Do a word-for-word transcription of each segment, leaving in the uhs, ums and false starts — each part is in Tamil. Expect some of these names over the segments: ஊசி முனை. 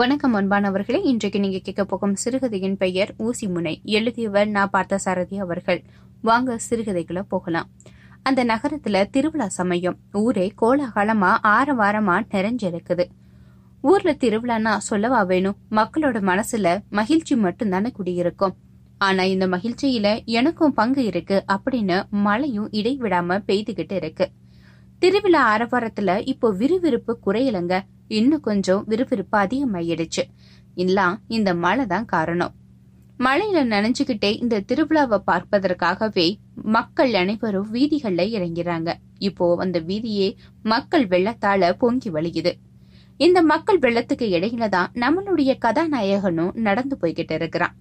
வணக்கம் அன்பானவர்களே, இன்றைக்கு நீங்க கேட்க போகும் சிறுகதையின் பெயர் ஊசி முனை. எழுதியவர் நான் பார்த்த சாரதி அவர்கள். வாங்க சிறுகதைக்குள்ள போகலாம். அந்த நகரத்துல திருவிழா சமயம். ஊரே கோலாகலமா ஆரவாரமா நிறைஞ்சிருக்குது. ஊர்ல திருவிழான்னா சொல்லவா வேணும். மக்களோட மனசுல மகிழ்ச்சி மட்டும்தானே குடியிருக்கும். ஆனா இந்த மகிழ்ச்சியில எனக்கும் பங்கு இருக்கு அப்படின்னு மழையும் இடைவிடாம பெய்துகிட்டு இருக்கு. திருவிழா ஆரவாரத்துல இப்போ விறுவிறுப்பு குறையலங்க, இன்னும் கொஞ்சம் விறுவிறுப்பு அதிகமாயிடுச்சு. எல்லாம் இந்த மழை தான் காரணம். மழையில நனைஞ்சுகிட்டே இந்த திருவிழாவை பார்ப்பதற்காகவே மக்கள் அனைவரும் வீதிகள்ல இறங்கிறாங்க. இப்போ அந்த வீதியே மக்கள் வெள்ளத்தால பொங்கி வழியுது. இந்த மக்கள் வெள்ளத்துக்கு இடையில தான் நம்மளுடைய கதாநாயகனும் நடந்து போய்கிட்டு இருக்கிறான்.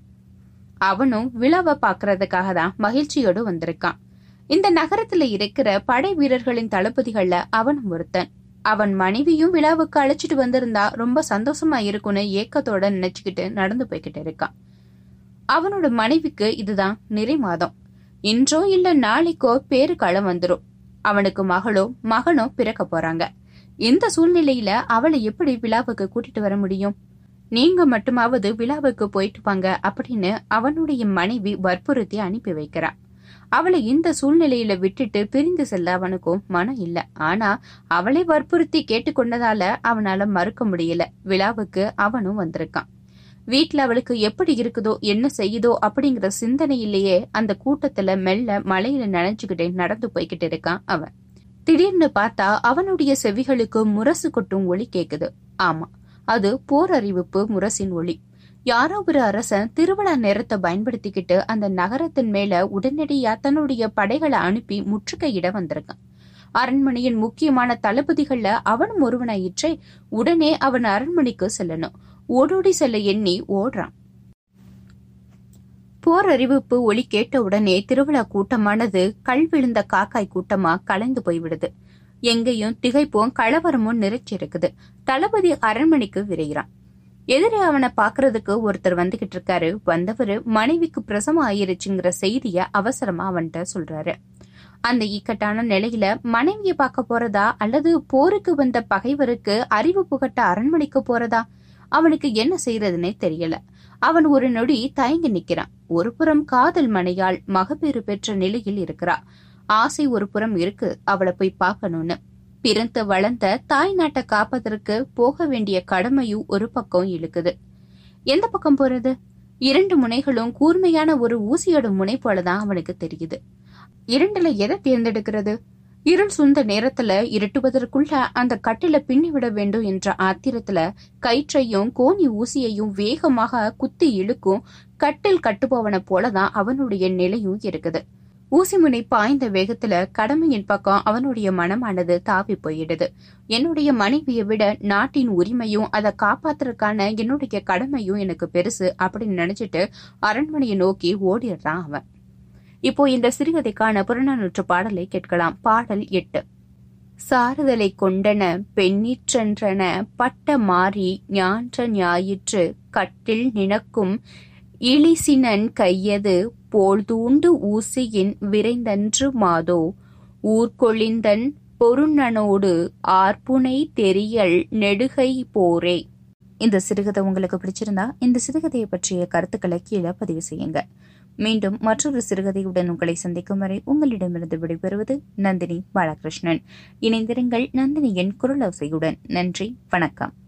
அவனும் விழாவை பாக்குறதுக்காக தான் மகிழ்ச்சியோடு வந்திருக்கான். இந்த நகரத்துல இருக்கிற படை வீரர்களின் தளபதிகள்ல அவன் ஒருத்தன். அவன் மனைவியும் விழாவுக்கு அழைச்சிட்டு வந்திருந்தா ரொம்ப சந்தோஷமா இருக்கும்னு ஏக்கத்தோட நினைச்சுக்கிட்டு நடந்து போய்கிட்டு இருக்கான். அவனோட மனைவிக்கு இதுதான் நிறை மாதம். இன்றோ இல்ல நாளைக்கோ பேரு காலம் வந்துரும். அவனுக்கு மகளோ மகனோ பிறக்க போறாங்க. இந்த சூழ்நிலையில அவளை எப்படி விழாவுக்கு கூட்டிட்டு வர முடியும்? நீங்க மட்டுமாவது விழாவுக்கு போயிட்டு வாங்க அப்படின்னு அவனுடைய மனைவி வற்புறுத்தி அனுப்பி வைக்கிறான். அவளை இந்த சூழ்நிலையில விட்டுட்டு பிரிந்து செல்ல அவனுக்கும் மனம் இல்ல. ஆனா அவளை வற்புறுத்தி கேட்டுக்கொண்டதால அவனால மறுக்க முடியல. விழாவுக்கு அவனும் வந்திருக்கான். வீட்டுல அவளுக்கு எப்படி இருக்குதோ என்ன செய்யுதோ அப்படிங்கிற சிந்தனையிலேயே அந்த கூட்டத்துல மெல்ல மலையில நனைஞ்சுகிட்டே நடந்து போய்கிட்டு இருக்கான் அவன். திடீர்னு பார்த்தா அவனுடைய செவிகளுக்கு முரசு கொட்டும் ஒளி கேக்குது. ஆமா, அது போர் அறிவிப்பு முரசின் ஒளி. யாரோ ஒரு அரசன் திருவிழா நேரத்தை பயன்படுத்திக்கிட்டு அந்த நகரத்தின் மேல உடனடியா தன்னுடைய படைகளை அனுப்பி முற்றுகையிட வந்திருக்கான். அரண்மனையின் முக்கியமான தளபதிகள்ல அவனும் ஒருவனாயிற்றே. உடனே அவன் அரண்மனைக்கு செல்லணும். ஓடோடி செல்ல எண்ணி ஓடுறான். போர் அறிவிப்பு ஒளி கேட்ட உடனே திருவிழா கூட்டமானது கல்விழுந்த காக்காய் கூட்டமா கலைந்து போய்விடுது. எங்கேயும் திகைப்பும் கலவரமும் நிறைச்சிருக்குது. தளபதி அரண்மனைக்கு விரைகிறான். எதிரே அவனை பாக்குறதுக்கு ஒருத்தர் வந்துகிட்டு இருக்காரு. வந்தவரு மனைவிக்கு பிரசவம் ஆயிருச்சுங்கிற செய்திய அவசரமா அவன்கிட்ட சொல்றாரு. அந்த இக்கட்டான நிலையில மனைவிய பாக்க போறதா அல்லது போருக்கு வந்த பகைவருக்கு அறிவு புகட்ட அரண்மனைக்கு போறதா? அவனுக்கு என்ன செய்யறதுன்னே தெரியல. அவன் ஒரு நொடி தயங்கி நிக்கிறான். ஒரு புறம் காதல் மனையால் மகப்பேறு பெற்ற நிலையில் இருக்கிறா. ஆசை ஒரு புறம் இருக்கு அவளை போய் பாக்கணும்னு. பிறந்து வளர்ந்த தாய் நாட்டை காப்பதற்கு போக வேண்டிய கடமையும் ஒரு பக்கம் இழுக்குது. எந்த பக்கம் போறது? இரண்டு முனைகளும் கூர்மையான ஒரு ஊசியோட முனை போலதான் அவனுக்கு தெரியுது. இரண்டுல எதை தேர்ந்தெடுக்கிறது? இருள் சுந்த நேரத்துல இருட்டுவதற்குள்ள அந்த கட்டில பின்னி விட வேண்டும் என்ற ஆத்திரத்துல கயிற்றையும் கோணி ஊசியையும் வேகமாக குத்தி இழுக்கும் கட்டில் கட்டுபவனை போலதான் அவனுடைய நிலையும் இருக்குது. ஊசிமுனை பாய்ந்த வேகத்துல கடமையின் பக்கம் அவனுடைய மனமானது தாவி போயிடுது. என்னுடைய மனைவியை விட நாட்டின் உரிமையும் அதை காப்பாத்துறதுக்கான என்னுடைய கடமையும் எனக்கு பெருசு அப்படின்னு நினைச்சிட்டு அரண்மனையை நோக்கி ஓடிடுறான் அவன். இப்போ இந்த சிறுகதைக்கான புறநானூற்று பாடலை கேட்கலாம். பாடல் எட்டு. சாறுதலை கொண்டன பெண்ணிற்றென்றன பட்ட மாறி ஞான்ற ஞாயிற்று கட்டில் நினக்கும் இழிசினன் கையது போழ்தூண்டு ஊசியின் விரைந்தன்று மாதோ ஊர்கொழிந்தன் பொருணனோடு ஆர்புனை தெரியல் நெடுகை போரே. இந்த சிறுகதை உங்களுக்கு பிடிச்சிருந்தா இந்த சிறுகதையை பற்றிய கருத்துக்களை கீழே பதிவு செய்யுங்க. மீண்டும் மற்றொரு சிறுகதையுடன் உங்களை சந்திக்கும் வரை உங்களிடமிருந்து விடைபெறுவது நந்தினி பாலகிருஷ்ணன். இணைந்திருங்கள் நந்தினியின் குரல் ஓசையுடன். நன்றி, வணக்கம்.